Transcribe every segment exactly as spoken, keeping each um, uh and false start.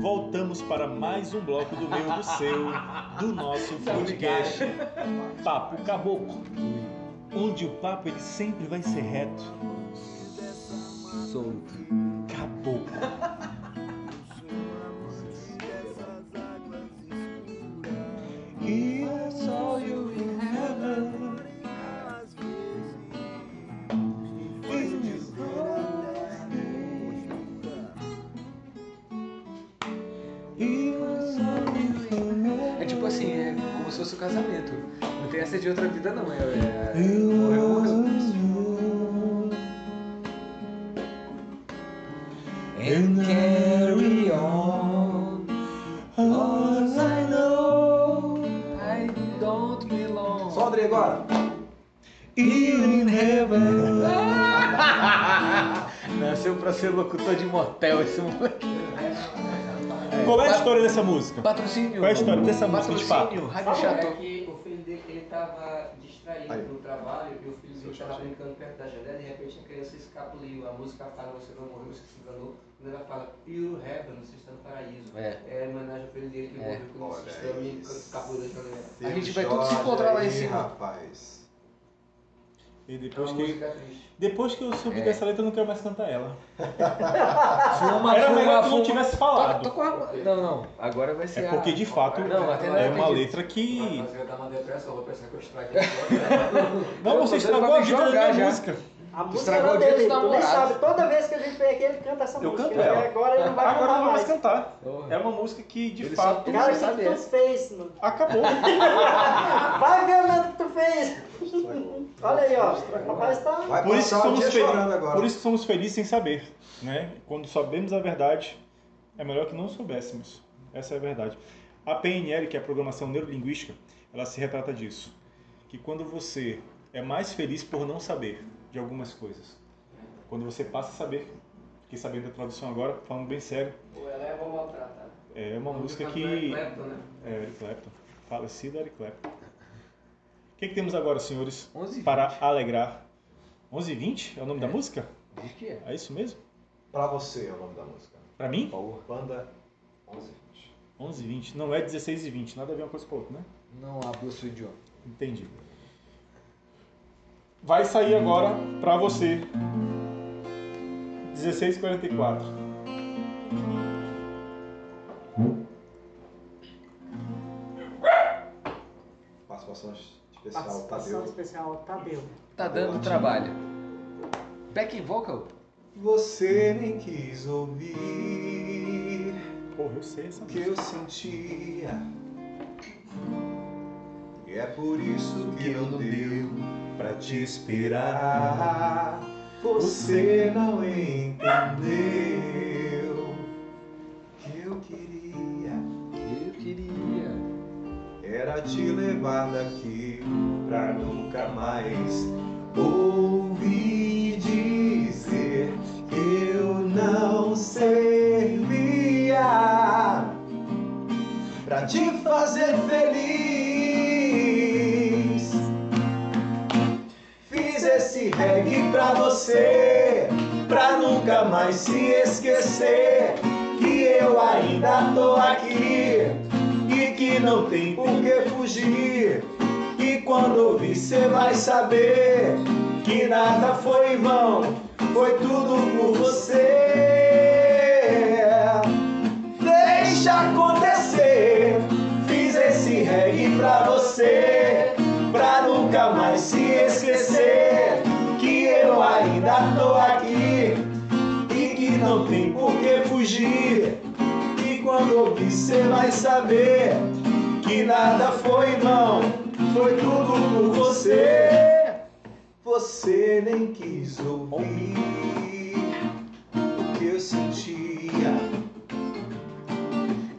Voltamos para mais um bloco do meu, do seu, do nosso podcast Papo Caboclo, onde o papo ele sempre vai ser reto, solto, caboclo. E that's all you will ever. É tipo assim, é como se fosse um casamento. Não tem essa de outra vida não, é. é... And carry on, all I know, I don't belong. Só André agora. In heaven. Nasceu pra ser locutor de motel esse moleque. Qual é a história dessa música? Patrocínio. Qual é a história dessa música de fato? Patrocínio. Que o filho dele, ele estava distraído Aí. no trabalho e o filho dele estava brincando perto da janela e de repente a criança escapuliu. A música fala, você vai morrer, você se enganou. Quando ela fala, Pure Heaven, vocês estão no paraíso. É. É homenagem ao filho dele que morreu com o sistema escapulou da janela. A gente vai tudo se encontrar lá em cima. Rapaz. E depois, é que, depois que eu soube é. dessa letra, eu não quero mais cantar ela. Fuma, Era fuma, melhor que eu não tivesse falado. Tô, tô a... Não, não. Agora vai ser. É porque de a... fato não, é, é uma letra que. Mas eu dar uma depressão, vou pensar que eu estraguei. Não, você estragou a vida da minha música. A música era dele, tu nem sabe. Toda vez que a gente vem aqui, ele canta essa eu música. Canto ela. Agora ele não vai agora não mais cantar. É uma música que, de ele fato... Só, cara, o que tu fez, mano? Acabou. Vai ver o que tu fez. Olha aí, ó. Rapaz, tá... Por isso, que somos fel... Por isso que somos felizes sem saber. Né? Quando sabemos a verdade, é melhor que não soubéssemos. Essa é a verdade. A P N L, que é a Programação Neurolinguística, ela se retrata disso. Que quando você é mais feliz por não saber... de algumas coisas. Quando você passa a saber, fiquei sabendo da tradução agora, falando bem sério. Ou ela é bom maltratar. É uma música que... Eric Clapton, né? É, Eric Clapton. Falecido Eric Clapton. O que, que temos agora, senhores? onze e vinte. Para alegrar. onze e vinte é o nome é. da música? Diz que é. É isso mesmo? Pra você é o nome da música. Pra mim? Power. Banda onze e vinte. onze e vinte. Não é dezesseis e vinte. Nada a ver uma coisa com a outra, né? Não abre o seu idioma. Entendi. Vai sair agora pra você, dezesseis e quarenta e quatro. Participação especial, Participação Tadeu. Participação especial, Tadeu. Tá dando trabalho. Back vocal. Você nem quis ouvir. Porra, eu sei essa música. Que eu sentia. E é por isso que, que não deu. Pra te esperar, você não entendeu. Que eu queria, que eu queria era te levar daqui pra nunca mais ouvir dizer que eu não servia pra te fazer feliz. Esse reggae pra você, pra nunca mais se esquecer que eu ainda tô aqui e que não tem por que fugir. E quando ouvir cê vai saber que nada foi em vão, foi tudo por você. Deixa acontecer, fiz esse reggae pra você, pra nunca mais se esquecer que eu ainda tô aqui e que não tem por que fugir. E quando ouvir cê vai saber que nada foi não, foi tudo por você. Você nem quis ouvir o que eu sentia.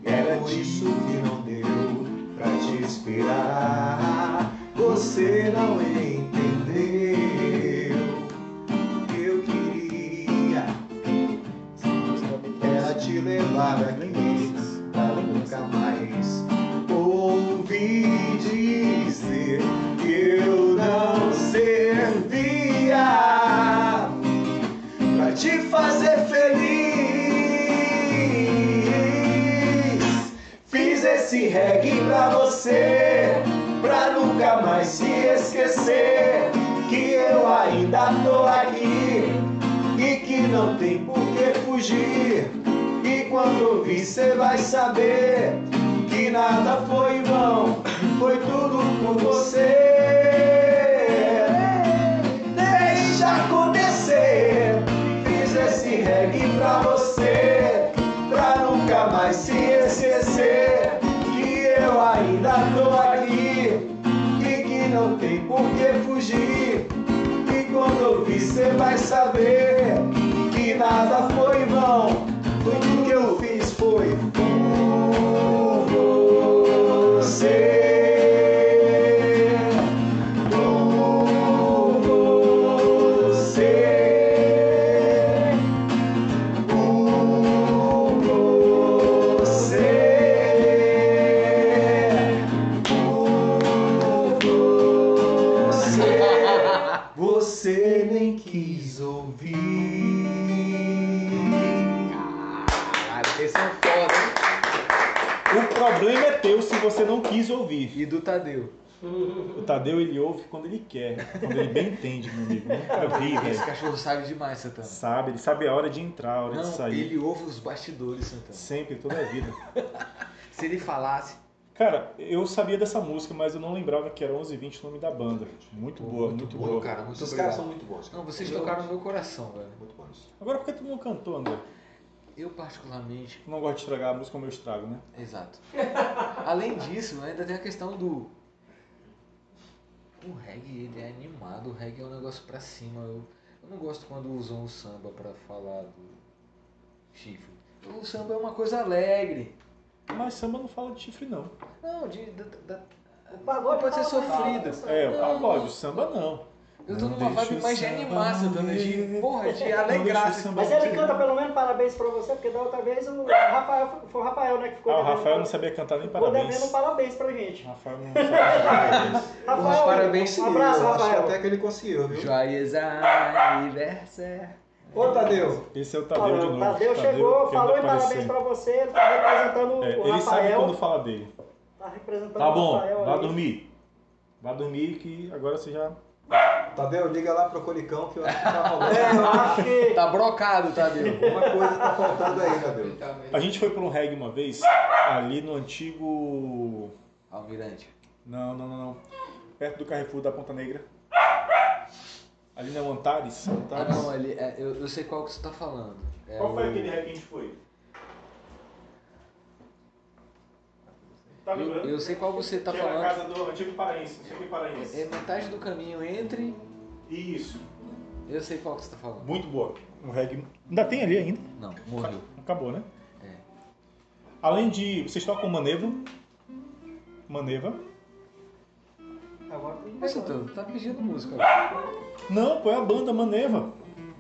Era disso que não deu pra te esperar. Você não entendeu o que eu queria. Era te levar daqui pra nunca mais ouvir dizer que eu não servia pra te fazer feliz. reggae pra você, pra nunca mais se esquecer que eu ainda tô aqui e que não tem por que fugir. E quando ouvir cê vai saber que nada foi em vão, foi tudo por você. Deixa acontecer, fiz esse reggae pra você, pra nunca mais se esquecer que eu ainda tô aqui e que não tem por que fugir. E quando ouvir cê vai saber que nada foi em vão, tudo que eu fiz foi por você. Você nem quis ouvir. Caralho, esse é um foda, hein? O problema é teu se você não quis ouvir. E do Tadeu. O Tadeu, ele ouve quando ele quer, quando ele bem entende, meu amigo. Nunca vi, velho. Esse cachorro sabe demais, Santana. Sabe, ele sabe a hora de entrar, a hora não, de sair. Ele ouve os bastidores, Santana. Sempre, toda a vida. Se ele falasse... Cara, eu sabia dessa música, mas eu não lembrava que era onze e vinte o nome da banda. Muito boa, muito, muito boa. boa. Cara, muito Os caras são muito bons. Cara. Não, vocês eu tocaram no meu coração, velho. Muito bons. Agora, por que tu não cantou, André? Eu, particularmente... Não gosto de estragar a música, como eu estrago, né? Exato. Além disso, ainda tem a questão do... O reggae, ele é animado. O reggae é um negócio pra cima. Eu, eu não gosto quando usam o samba pra falar do chifre. O samba é uma coisa alegre. Mas samba não fala de chifre, não. Não, de... Da, da... O pagode pode ser sofrido. É, o pagode, o samba não. Eu tô numa vibe mais de animar, Santana, de porra, de alegrar. Mas ele canta pelo menos parabéns pra você, porque da outra vez o Rafael, foi o Rafael, né, que ficou... Ah, o Rafael não sabia cantar nem parabéns. Ficou devendo parabéns pra gente. Rafael não sabia parabéns. Rafael, um parabéns, um abraço, Rafael. Até que ele conseguiu, viu? Joyeux aniversaire. Ô, Tadeu. Esse é o Tadeu, ah, de novo. Tadeu chegou, Tadeu, falou em parabéns pra você, ele tá representando é, o Rafael. Ele sabe quando fala dele. Tá representando tá bom, o Rafael. Tá bom, vá dormir. Vá dormir que agora você já... Tadeu, liga lá pro Colicão que eu acho que tá rolando. É, eu acho que... Tá brocado, Tadeu. Uma coisa tá faltando aí, Tadeu. A gente foi pra um reggae uma vez, ali no antigo... Almirante. Não, não, não, não. Perto do Carrefour da Ponta Negra. Ali não é o Antares? Antares? Ah, não, ali, é, eu, eu sei qual que você tá falando. É qual foi o... aquele reggae que a gente foi? Tá eu, eu sei qual você tá que falando. É a casa do antigo paraense, antigo paraense. É metade do caminho entre... Isso. Eu sei qual que você tá falando. Muito boa. Um reggae... Ainda tem ali ainda? Não, morreu. Acabou, né? É. Além de... Vocês tocam Maneva? Maneva? Agora Mas, Santana, tá pedindo música agora. Não, pô, é a banda Maneva.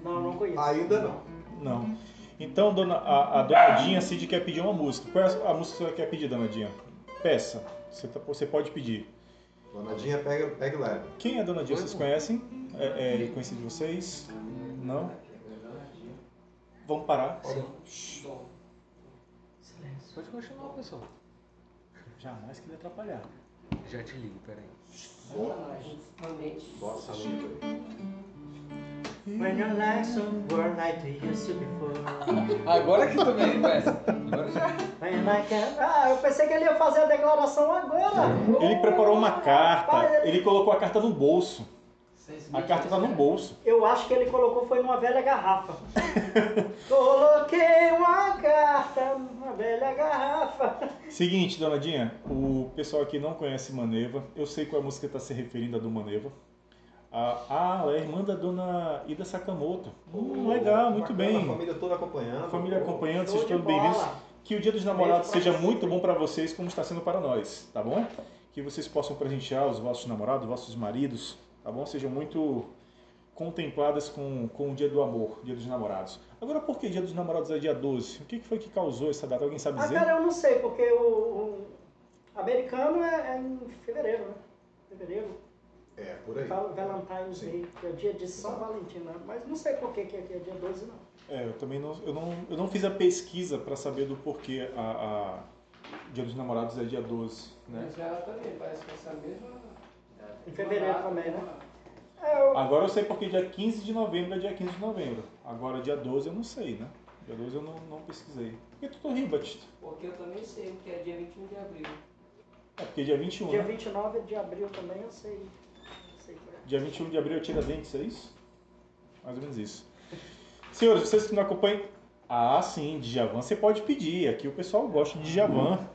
Não, não conheço. Ainda não. Não. Então, dona, a, a dona Dinha Cid quer pedir uma música. Qual é a música que você quer pedir, dona Dinha? Peça. Você, você pode pedir. Dona Dinha, pega, pega e leva. Quem é a dona Dinha? Vocês conhecem? É, é conhecido de vocês? Não? Vamos parar. Silêncio. Pode continuar, pessoal. Jamais queria atrapalhar. Já te ligo, peraí. Nossa, When your legs were like they used to before. Agora que tu me conhece. Ah, eu pensei que ele ia fazer a declaração agora. Ele preparou uma carta, ele colocou a carta no bolso. A carta tá no bolso. Eu acho que ele colocou foi numa velha garrafa. Coloquei uma carta numa velha garrafa. Seguinte, dona Dinha, o pessoal aqui não conhece Maneva. Eu sei qual a música está se referindo a do Maneva. Ah, ela é irmã da dona Ida Sakamoto. Hum, legal, muito bem. A família toda acompanhando. A família acompanhando, vocês todos bem-vindos. Que o Dia dos Namorados seja muito bom para vocês, como está sendo para nós, tá bom? Que vocês possam presentear os vossos namorados, os vossos maridos. Tá bom? Sejam muito contempladas com, com o Dia do Amor, Dia dos Namorados. Agora, por que Dia dos Namorados é dia doze? O que foi que causou essa data? Alguém sabe dizer? Ah, cara, eu não sei, porque o, o americano é, é em fevereiro, né? Fevereiro. É, por aí. Valentine's Day, que é o dia de São Valentim, né? Mas não sei por que que é dia doze, não. É, eu também não... Eu não, eu não fiz a pesquisa para saber do porquê a, a, Dia dos Namorados é dia doze, né? Venezuela também, parece que é essa mesma... Em fevereiro também, né? Agora eu sei porque dia quinze de novembro é dia quinze de novembro. Agora dia doze eu não sei, né? Dia doze eu não, não pesquisei. Por que tu corri, Batista? Porque eu também sei, porque é dia vinte e um de abril. É porque dia vinte e um, dia né? vinte e nove de abril também eu sei. Eu sei que é. Dia vinte e um de abril eu tiro a dente, é isso? Mais ou menos isso. Senhores, vocês que não acompanham... Ah, sim, Djavan você pode pedir. Aqui o pessoal gosta de Djavan, hum.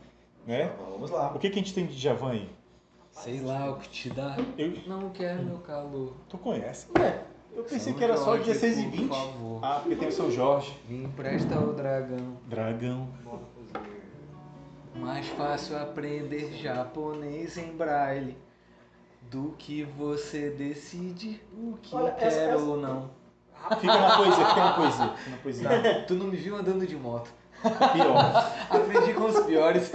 né? Vamos lá. O que, que a gente tem de Djavan aí? Sei lá, o que te dá. Eu não quero meu calor. Tu conhece? É. Eu pensei São que era Jorge, só dezesseis e vinte. Ah, porque tem o São Jorge. Me empresta o dragão. Dragão. Mais fácil aprender japonês em braille do que você decide o que Olha, quero essa, essa... ou não. Fica na poesia, fica na poesia. Fica na poesia. Tá. Tu não me viu andando de moto. Pior. Aprendi com os piores.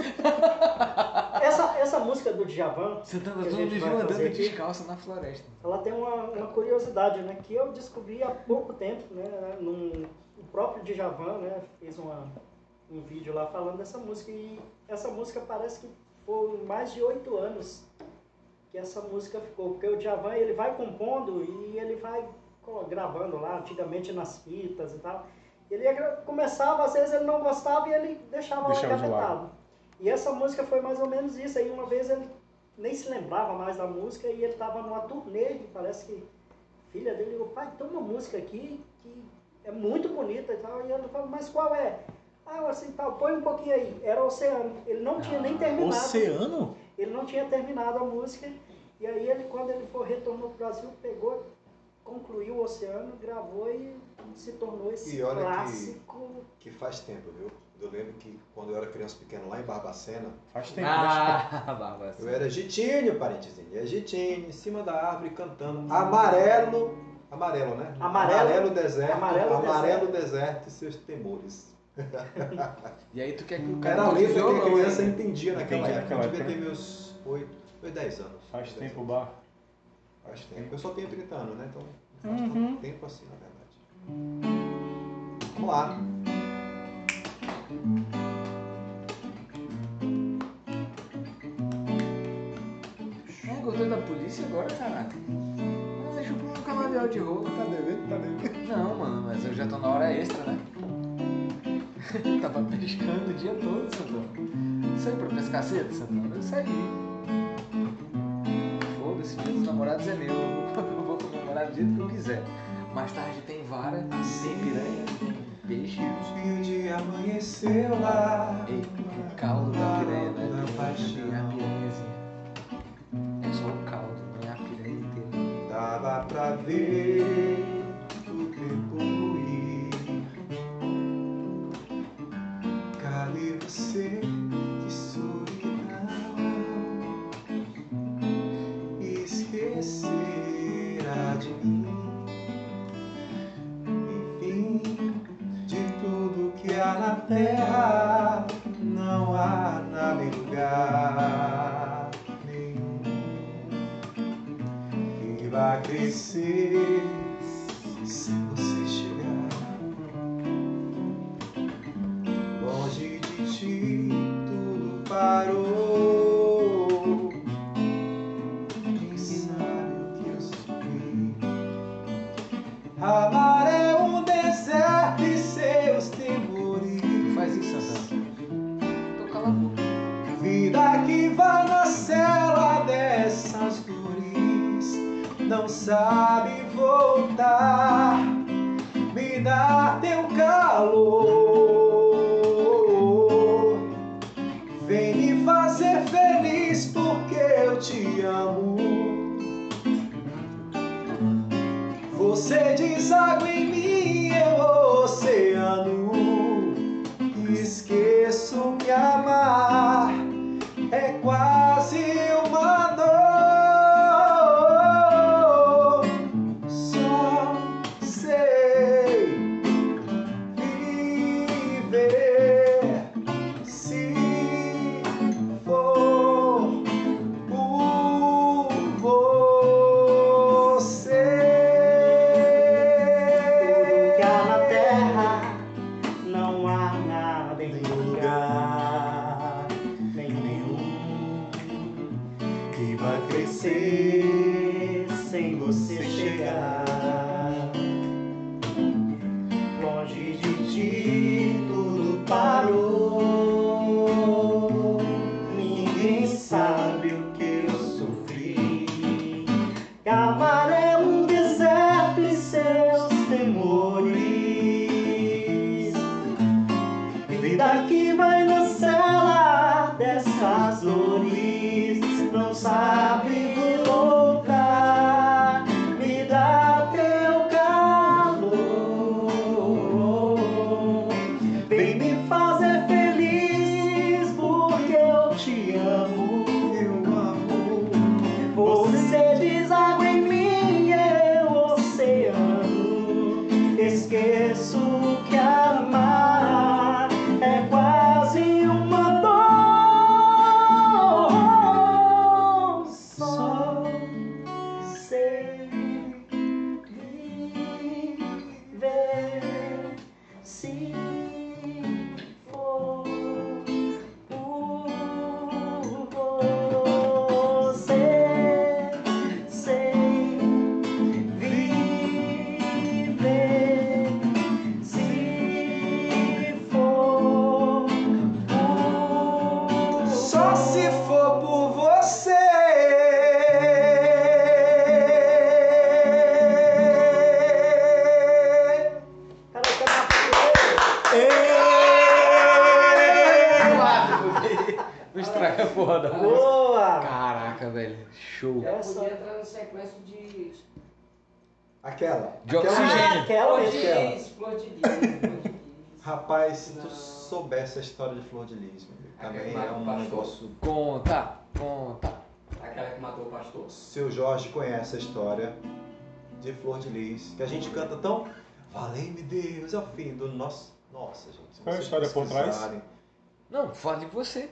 Essa, essa música do Djavan, você tá viu andando descalço na floresta. Ela tem uma, uma curiosidade, né? Que eu descobri há pouco tempo, né? Num, o próprio Djavan, né? Fez uma, um vídeo lá falando dessa música. E essa música parece que foi mais de oito anos que essa música ficou. Porque o Djavan, ele vai compondo e ele vai gravando lá, antigamente nas fitas e tal. Ele começava, às vezes ele não gostava e ele deixava, deixava lá engavetado. E essa música foi mais ou menos isso. Aí uma vez ele nem se lembrava mais da música e ele estava numa turnê, que parece que a filha dele ligou, pai, tem uma música aqui que é muito bonita e tal. E ele falou, mas qual é? Ah, eu assim, tal, põe um pouquinho aí. Era Oceano. Ele não ah, tinha nem terminado. Oceano? Ele não tinha terminado a música. E aí ele, quando ele for, retornou para o Brasil, pegou, concluiu o Oceano, gravou e se tornou esse e olha clássico. Que, que faz tempo, viu? Eu lembro que quando eu era criança pequena lá em Barbacena... Faz tempo, ah, Barbacena. Eu era gitinho, parentezinho. Era gitinho, em cima da árvore, cantando. Amarelo... Amarelo, né? Amarelo, amarelo deserto. Amarelo, amarelo deserto. deserto e seus temores. E aí tu quer que o cara... Era livre que a criança não, entendia não, naquela entendi, época. Eu devia ter meus oito, dez anos. Faz dez tempo, anos. Bar. Faz tempo. Eu só tenho trinta anos, né? Então faz uhum. tanto tempo assim, na verdade. Vamos lá. É, gostei da polícia agora, caraca. Ah, chupou um canavial de roupa. Tá devendo, tá devendo. Não, mano, mas eu já tô na hora extra, né? Tava pescando o dia todo, Santão. Saiu pra pescar cedo, Santão? Eu saí. Foda-se, Dia dos Namorados é meu. Eu vou comemorar do jeito que eu quiser. Mais tarde tem vara, tem piranha. Peixe. E o dia amanheceu lá. Ei, o caldo da piranha, né? Não vai chegar a piranhazinha. É só o caldo, não é a piranha inteira. Dava pra ver o tempo ir. Cadê você? Que solidão. Esquecerá de mim. Na terra não há nada em lugar nenhum que vai crescer se você chegar longe de ti. Tudo parou. Quem sabe o que eu sofri? Amar é um deserto e seus temores. Faz isso, Santana. Tô calado. Vida que vai na cela dessas dores, não sabe voltar, me dá teu calor. Vem me fazer feliz porque eu te amo. Você deságua em mim, eu oceano. Esqueço que amar é quase uma dor. Só sei viver se for por você. Tudo que há na terra não há nada em lugar vida que vai na cela dessas flores não sabe colocar. Me dá teu calor, vem me fazer feliz, porque eu te amo, eu amo. Você deságua em mim, eu oceano, esqueço que amar. Boa! Caraca, velho. Show. Essa podia entrar na sequência de... Aquela. De oxigênio. Aquela mesmo. Flor de lis. Rapaz, se tu soubesse a história de Flor de Lis, também é um negócio... Conta, conta. Aquela que matou o pastor. Seu Jorge conhece a história de Flor de Lis, que a gente canta tão... Valei-me Deus ao fim do nosso... Nossa, gente. Qual é a história por trás? Não, fale você.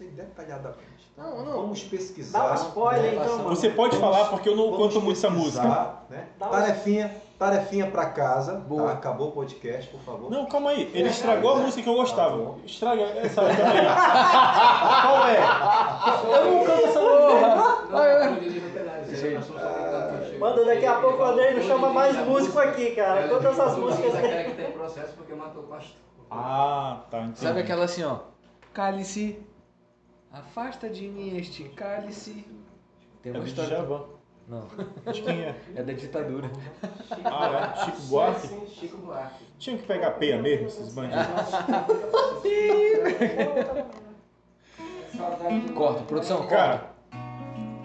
Detalhadamente. Não, não. Vamos pesquisar. Dá um spoiler, então. Você pode vamos, falar, porque eu não conto muito essa música. Né? Tarefinha, tarefinha pra casa. Boa. Tá, acabou o podcast, por favor. Não, calma aí. Ele estragou a música que eu gostava. Estraga essa aí. Qual é? Eu não canto essa música. Manda, daqui a pouco o André não chama mais músico aqui, cara. Conta essas músicas. Aquela que tem processo porque matou o pastor. Ah, tá. Entendi. Sabe aquela assim, ó. Cálice. Afasta de mim este cálice. Tem uma é história. Djavan. Não. De quem é? É da ditadura. Ah, é? Chico Buarque? Sim, sim, Chico Buarque. Tinha que pegar peia mesmo, esses bandidos. Corta, produção, cara.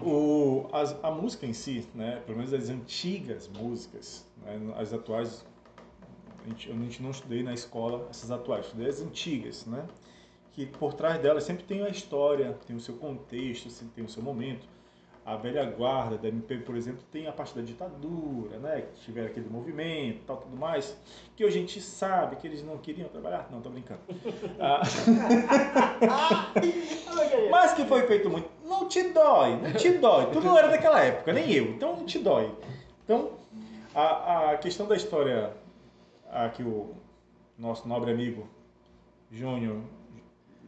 O, as, a música em si, né? Pelo menos as antigas músicas, né, as atuais, a gente, a gente não estudei na escola essas atuais, estudei as antigas, né? Que por trás dela sempre tem a história, tem o seu contexto, tem o seu momento. A velha guarda da M P, por exemplo, tem a parte da ditadura, né? Que tiveram aquele movimento e tal, tudo mais. Que hoje a gente sabe que eles não queriam trabalhar. Não, tô brincando. Ah. Mas que foi feito muito. Não te dói, não te dói. Tu não era daquela época, nem eu. Então não te dói. Então, a, a questão da história a que o nosso nobre amigo Júnior...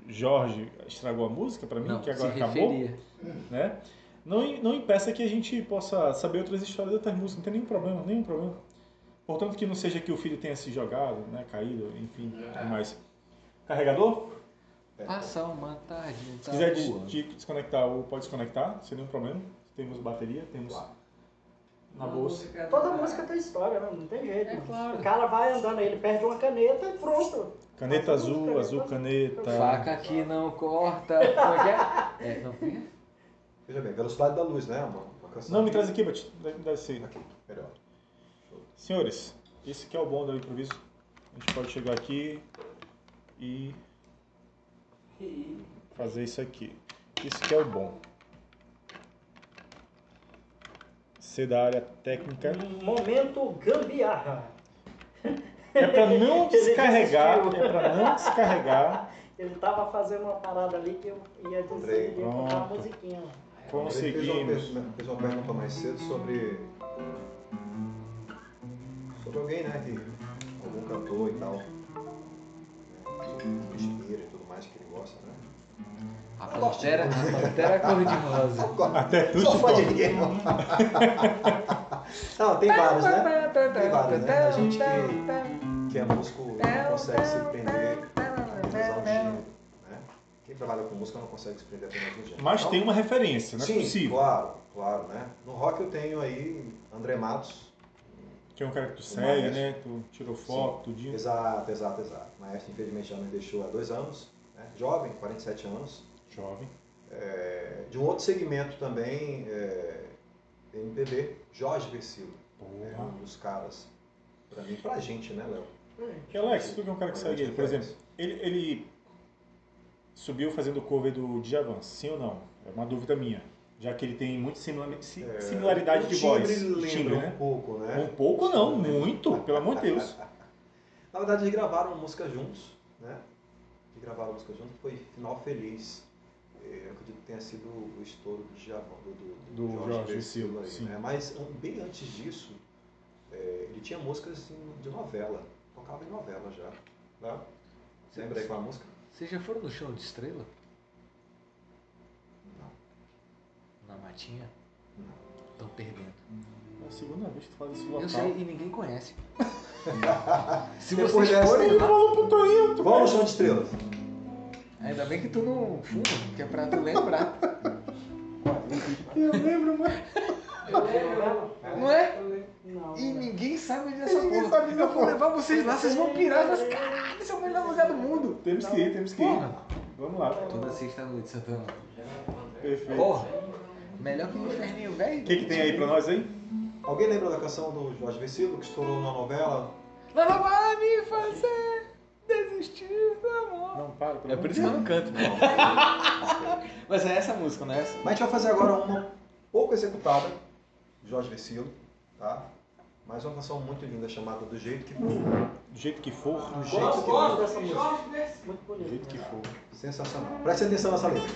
Jorge estragou a música para mim, não, que agora acabou, né? Não, não impeça que a gente possa saber outras histórias de outras músicas, não tem nenhum problema, nenhum problema. Portanto que não seja que o filho tenha se jogado, né? Caído, enfim, é. Tudo mais. Carregador? Passa uma tarde. Se quiser desconectar ou pode desconectar, sem nenhum problema. Temos bateria, temos... Claro. Na bolsa. Toda música tem história, né? Não tem jeito. É claro. O cara vai andando, ele perde uma caneta e pronto. Caneta azul, caneta azul, caneta... Faca que não corta... Como é que é? É, não fica? Veja bem, velocidade da luz, né? Uma, uma canção não, me traz aqui, Bati. Me dá esse... Aqui, melhor. Senhores, esse que é o bom do improviso. A gente pode chegar aqui e... fazer isso aqui. Isso que é o bom. Ser da área técnica. Momento gambiarra. É para não descarregar. É para não descarregar. Ele tava fazendo uma parada ali que eu ia dizer, ia botar uma musiquinha. Conseguimos. Ele fez uma pergunta mais cedo sobre sobre alguém, né, que algum cantor e tal, que inspira e tudo mais, que ele gosta, né? A Pantera, a Pantera cor-de-rosa. Até tudo só pode ninguém. Não, tem vários, né? Tem vários, né? A gente que, que é músico não consegue se prender a usar um gênero, né? Quem trabalha com música não consegue se prender apenas um gênero. Mas então, tem uma referência, não é sim, possível. Claro, claro, né? No rock eu tenho aí André Matos, Que é um cara que tu segue, né? Tu tirou foto, tudinho. Exato, exato, exato. O maestro, infelizmente, já me deixou há dois anos, né? Jovem, quarenta e sete anos. Jovem. É, de um outro segmento também, é, M P B, Jorge Vercillo. É um dos caras, pra mim, pra gente, né, Léo? E Alex, tu que é um cara que segue ele, por exemplo, ele, ele subiu fazendo o cover do Djavan, sim ou não? É uma dúvida minha. Já que ele tem muita similaridade é, de voz. Timbre, timbre, né? Um pouco, né? Um pouco não, muito, pelo amor de Deus. Na verdade, eles gravaram uma música juntos, né? Eles gravaram uma música juntos, que foi Final Feliz. Eu acredito que tenha sido o estouro do Djavan, do, do, do, do Jorge, Jorge Vercillo aí, né? Mas bem antes disso, é, ele tinha músicas assim, de novela. Tocava em novela já, né? Você lembra aí qual a música? Vocês já foram no show de Estrela? Na matinha? Não. Estão perdendo. É a segunda vez que tu fala isso local. Eu sei, e ninguém conhece. Se depois vocês forem, ele falou pro Toninho. Vamos no show de Estrelas. Ainda bem que tu não fuma, que é pra tu lembrar. Eu lembro, mano. Eu lembro. Não é? Não, e ninguém sabe onde é essa porra. Sabe eu vou levar vocês lá, vocês vão pirar. Mas caralho, esse é o melhor lugar do mundo. Temos que ir, temos que ir. Vamos lá. Toda sexta-noite, Santana. Perfeito. Porra. Melhor que o Inferninho Velho. O que, que tem aí pra nós, hein? Alguém lembra da canção do Jorge Vercillo que estourou na novela? Ela vai me fazer desistir do amor. Não, para, para. É por isso que eu não canto. Não. Mas é essa música, não é essa? Mas a gente vai fazer agora uma pouco executada, Jorge Vercillo, tá? Mas uma canção muito linda chamada Do Jeito Que For. Do Jeito Que For? Do Jeito Que For. Gosto dessa música. Muito bonito. Do Jeito Que For. Sensacional. Preste atenção nessa letra.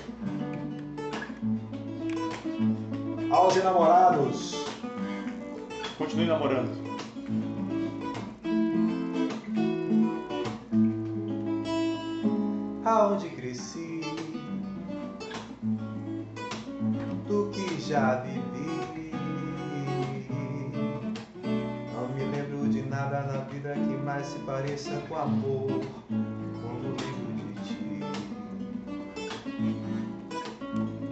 Aos enamorados, continue namorando. Aonde cresci, do que já vivi, não me lembro de nada na vida que mais se pareça com amor, como lembro de ti.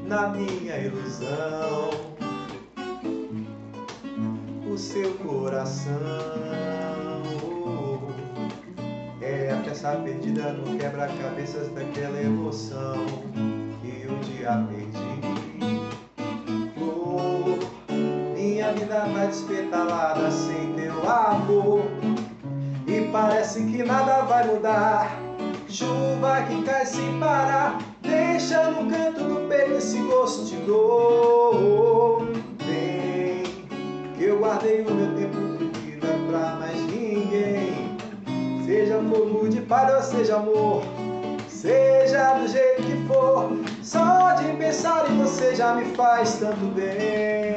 Na minha ilusão, seu coração é a peça perdida no quebra-cabeças daquela emoção que eu já perdi. Oh, minha vida vai despetalada sem teu amor e parece que nada vai mudar. Chuva que cai sem parar, deixa no canto do peito esse gosto de dor. Eu guardei o meu tempo de vida pra mais ninguém. Seja fogo de palha ou seja amor, seja do jeito que for, só de pensar em você já me faz tanto bem.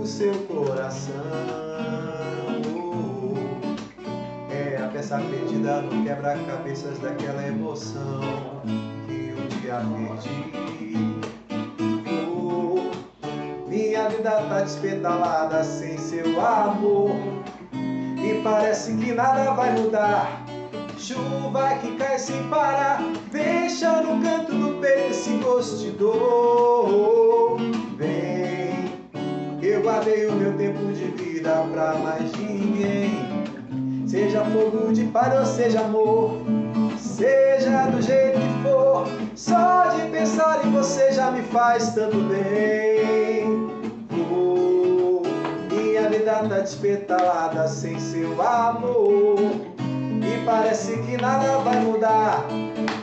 O seu coração é a peça perdida no quebra-cabeças daquela emoção que um dia perdi. Oh, minha vida tá despetalada sem seu amor e parece que nada vai mudar. Chuva que cai sem parar, deixa no canto do peito esse gosto de dor. Vem, eu guardei o meu tempo de vida pra mais ninguém. Seja fogo de palha ou seja amor, seja do jeito que for, só de pensar em você já me faz tanto bem. Oh, minha vida tá despetalada sem seu amor e parece que nada vai mudar.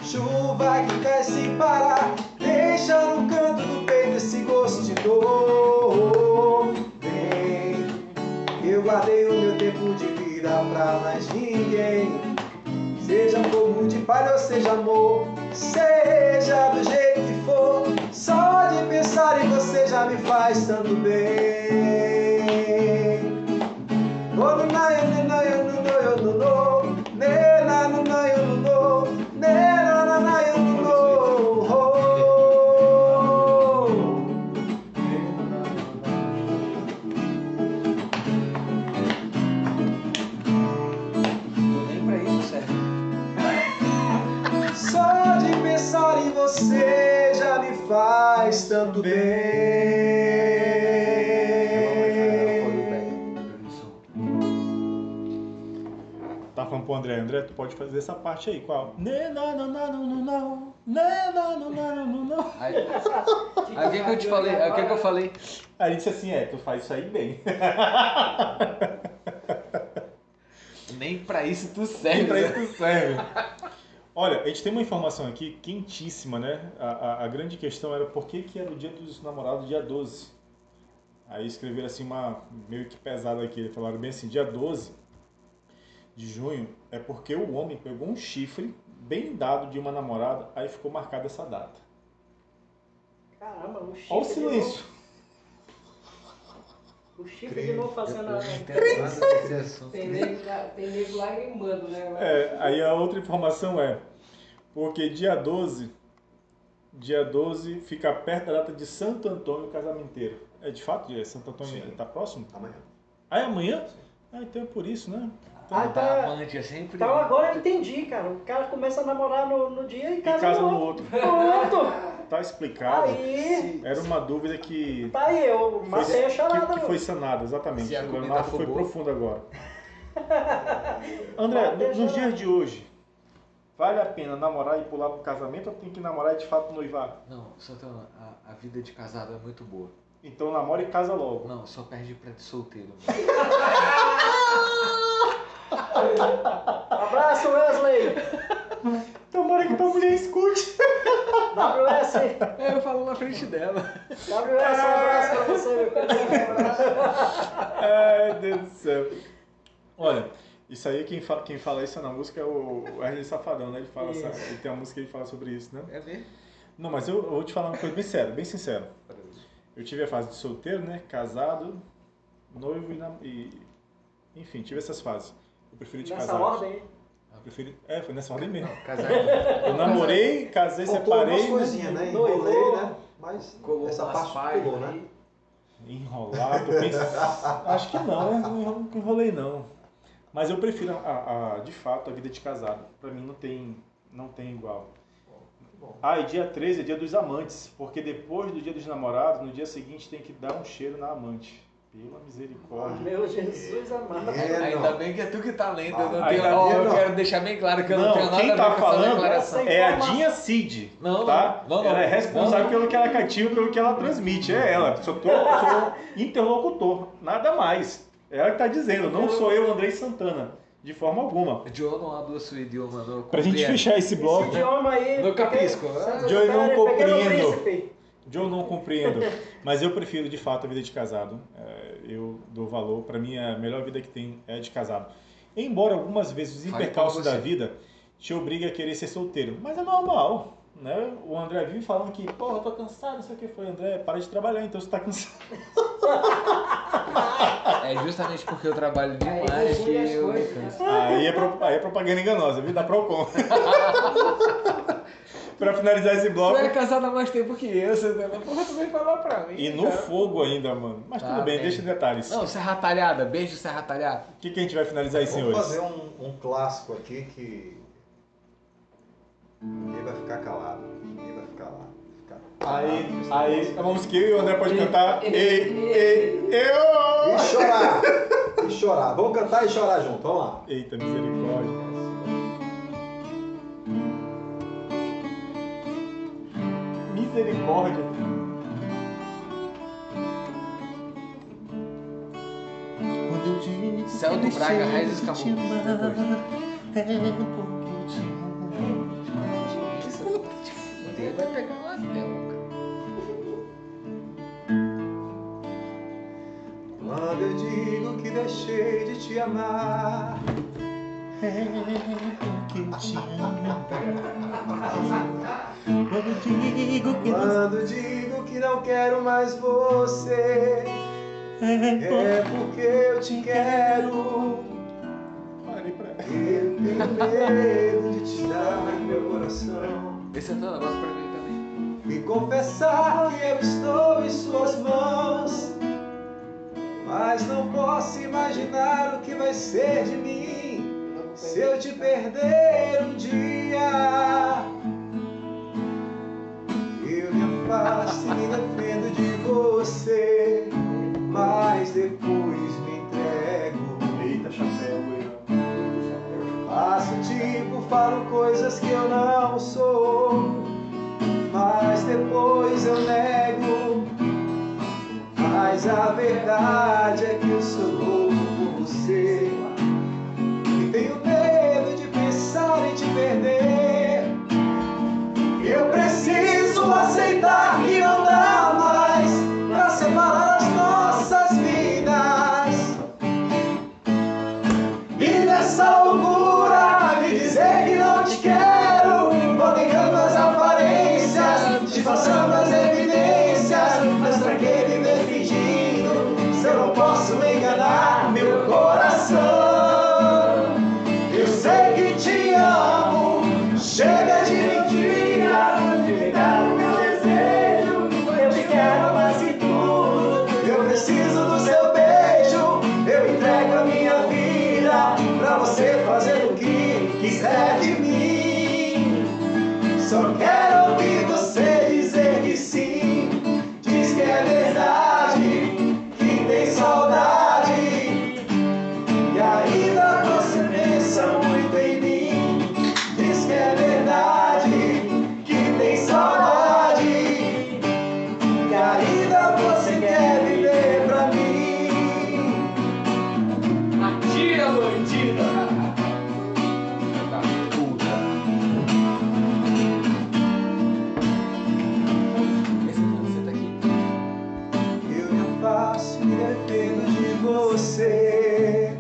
Chuva que cai sem parar, deixa no canto do peito esse gosto de dor. Vem, eu guardei o meu tempo de vida pra mais ninguém. Seja fogo de palha ou seja amor, seja do jeito que for, só Só de pensar em você já me faz tanto bem. Só de pensar em você já me faz tanto bem. Tá falando pro André, André, tu pode fazer essa parte aí, qual? Né, não, não, não, não, não, né, não, não, não, não, não. Aí o que eu te falei? O que eu falei? Aí ele disse assim, é, tu faz isso aí bem. Nem pra isso tu serve. Nem pra isso tu serve. Olha, a gente tem uma informação aqui quentíssima, né? A, a, a grande questão era por que, que era o dia dos namorados, dia doze. Aí escreveram assim, uma, meio que pesada aqui, falaram bem assim, dia doze de junho, é porque o homem pegou um chifre bem dado de uma namorada, aí ficou marcada essa data. Caramba, um chifre. Olha o silêncio. O Chico de novo fazendo a... Tem nego lá rimando, né? É, aí a outra informação é, porque dia doze, dia doze fica perto da data de Santo Antônio, casamenteiro. É de fato, é Santo Antônio, tá próximo? Amanhã. Ah, é amanhã? Sim. Ah, então é por isso, né? Então, ah, tá, amante é sempre... Então agora eu entendi, cara. O cara começa a namorar no, no dia e casa, e casa no, no outro. Pronto! Tá explicado. Aí, era uma dúvida que... Tá aí, eu matei a charada. Que, que foi sanada, exatamente. Se a comida foi profunda agora. André, nos no dias de hoje, vale a pena namorar e pular pro casamento ou tem que namorar e de fato noivar? Não, Santana, a, a vida de casado é muito boa. Então namora e casa logo. Não, só perde pra de solteiro. Abraço, Wesley! Tomara que tua mulher escute. dáblio esse. É, eu falo na frente dela. dáblio esse, um abraço pra você, meu filho. Ai, Deus do céu. Olha, isso aí, quem fala, quem fala isso na música é o Ernie Safadão, né? Ele fala, sabe, ele tem uma música que ele fala sobre isso, né? É mesmo? Não, mas eu, eu vou te falar uma coisa bem séria, bem sincera. Eu tive a fase de solteiro, né? Casado, noivo e... Na, e enfim, tive essas fases. Eu preferi te casar. Nessa ordem, Preferi... É, foi nessa ordem mesmo. Casar. Eu namorei, casei, contou separei. Contou umas coisinhas, né? Enrolei, né? Mas colou essa parte pai, pulou, né? Enrolado, penso... Acho que não, não enrolei não. Mas eu prefiro, a, a, de fato, a vida de casado. Pra mim não tem, não tem igual. Ah, e dia treze é dia dos amantes. Porque depois do dia dos namorados, no dia seguinte tem que dar um cheiro na amante. Pela misericórdia. Ah, meu Jesus amado. É, ainda bem que é tu que tá lendo. Ah, eu não tenho, ó, eu não. quero deixar bem claro que eu não, não tenho nada a ver com essa declaração. Quem tá falando é a Dinha Cid. Não, tá? não, não. Ela é responsável não, não. pelo que ela cativa, pelo que ela transmite. É ela. Só tô, sou interlocutor. Nada mais. É ela que tá dizendo. Não sou eu, Andrei Santana. De forma alguma. Joe não habla seu idioma. Não pra gente fechar esse bloco. Esse idioma aí. No capisco. Né? Joe não compreendo. Joe não compreendo. Mas eu prefiro, de fato, a vida de casado. Eu dou valor. Para mim, a melhor vida que tem é de casado. Embora algumas vezes os impercalços da vida te obrigue a querer ser solteiro. Mas é normal, né? O André vive falando que, porra, eu tô cansado, não sei o que foi. André, para de trabalhar, então você tá cansado. É justamente porque eu trabalho demais que eu me canso. Aí é, pro... Aí é propaganda enganosa, viu? Da Procon. Pra finalizar esse bloco... Tu é casado há mais tempo que eu, você também. Porra, tu vem falar pra mim. E no cara. Fogo ainda, mano. Mas tá, tudo bem, bem, deixa os detalhes. Não, Serra Talhada. Beijo, Serra Talhada. O que, que a gente vai finalizar aí, senhores? Vamos fazer um, um clássico aqui que... Ninguém vai ficar calado. Ninguém vai ficar lá. Vai ficar calado, aí, aí. Vamos música que eu e o André pode cantar. Ei, ei, eu... E chorar. E chorar. Vamos cantar e chorar junto. Vamos lá. Eita, misericórdia. Misericórdia. Quando eu te Céu do Braga, Raízes Caboclo. É porque te amo. Você vai pegar uma telca. Quando eu digo que deixei de te amar, é porque eu te amo. Quando digo que, Quando digo que que não quero mais você, é porque eu te quero. Eu tenho medo de te dar meu coração. Esse é teu negócio pra mim também. E confessar que eu estou em suas mãos, mas não posso imaginar o que vai ser de mim se eu te perder um dia. Eu me afasto e me defendo de você, mas depois me entrego. Eita, chapéu, eu faço tipo, falo coisas que eu não sou, mas depois eu nego. Mas a verdade é que eu sou louco por você, e tenho medo de pensar em te perder. Eu preciso aceitar que não dá mais pra separar as nossas vidas, e nessa loucura me dizer que não te quero, bloqueando as aparências, te passando as evidências. Mas pra que viver fingindo se eu não posso enganar meu coração? Eu sei que te amo, chega de mentira, de me dar o meu desejo. Eu te quero mais que tudo, eu preciso do seu beijo. Eu entrego a minha vida pra você fazer o que quiser de mim. Só quero ouvir você dizer que sim. Diz que é verdade, que tem saudade, e ainda você pensa muito em mim. Diz que é verdade, que tem saudade, e ainda você quer viver pra mim. Atira, bandida! Me dependo de você,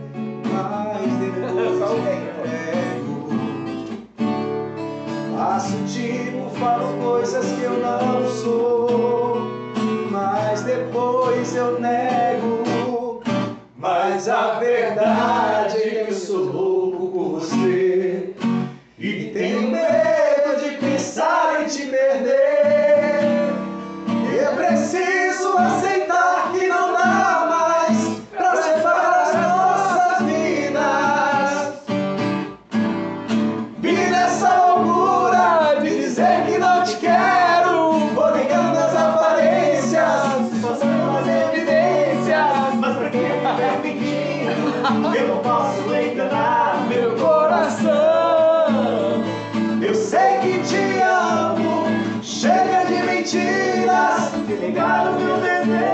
mas depois me entrego. Faço tipo, falo coisas que eu não sou, mas depois eu nego. Mas a verdade é que eu sou louco por você, e tenho medo de pensar em te perder. Eu preciso aceitar que não dá mais pra separar as nossas vidas, e nessa loucura de dizer que não te quero, vou negando as aparências, passando as evidências. Mas pra que viver fingindo? Eu não posso enganar meu coração. Eu sei que te amo, chega de mentiras, de negar o meu desejo.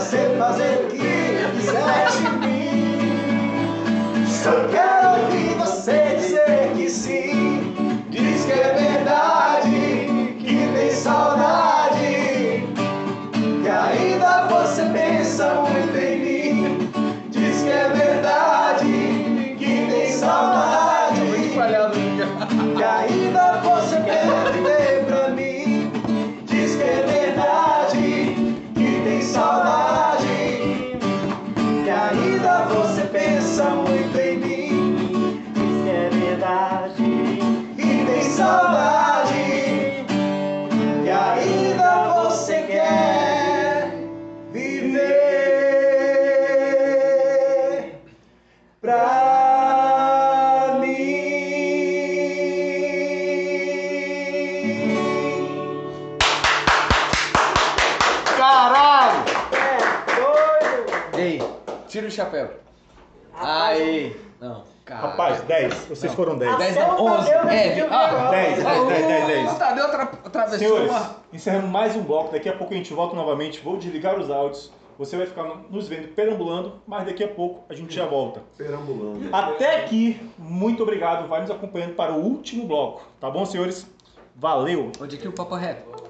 Você fazer o que quiser de mim. Só quero ouvir você dizer que sim. Diz que é verdade, que tem saudade, que ainda você pensa muito em mim. Diz que é verdade, que tem saudade, que ainda você quer viver pra mim. Diz que é verdade, que tem saudade, ainda você pensa muito em mim. Diz que é verdade, e tem saudade, e ainda você quer viver pra mim. Caralho! É doido! Ei! Tira o chapéu. Rapaz, aí. Não, cara. Rapaz, dez. Vocês não foram dez. dez não, onze. É, ah, dez, dez, dez, dez. O Tadeu atravessou. Senhores, uma... encerramos mais um bloco. Daqui a pouco a gente volta novamente. Vou desligar os áudios. Você vai ficar nos vendo perambulando, mas daqui a pouco a gente já volta. Perambulando. Até aqui, muito obrigado. Vai nos acompanhando para o último bloco. Tá bom, senhores? Valeu. Onde é que o papo reto?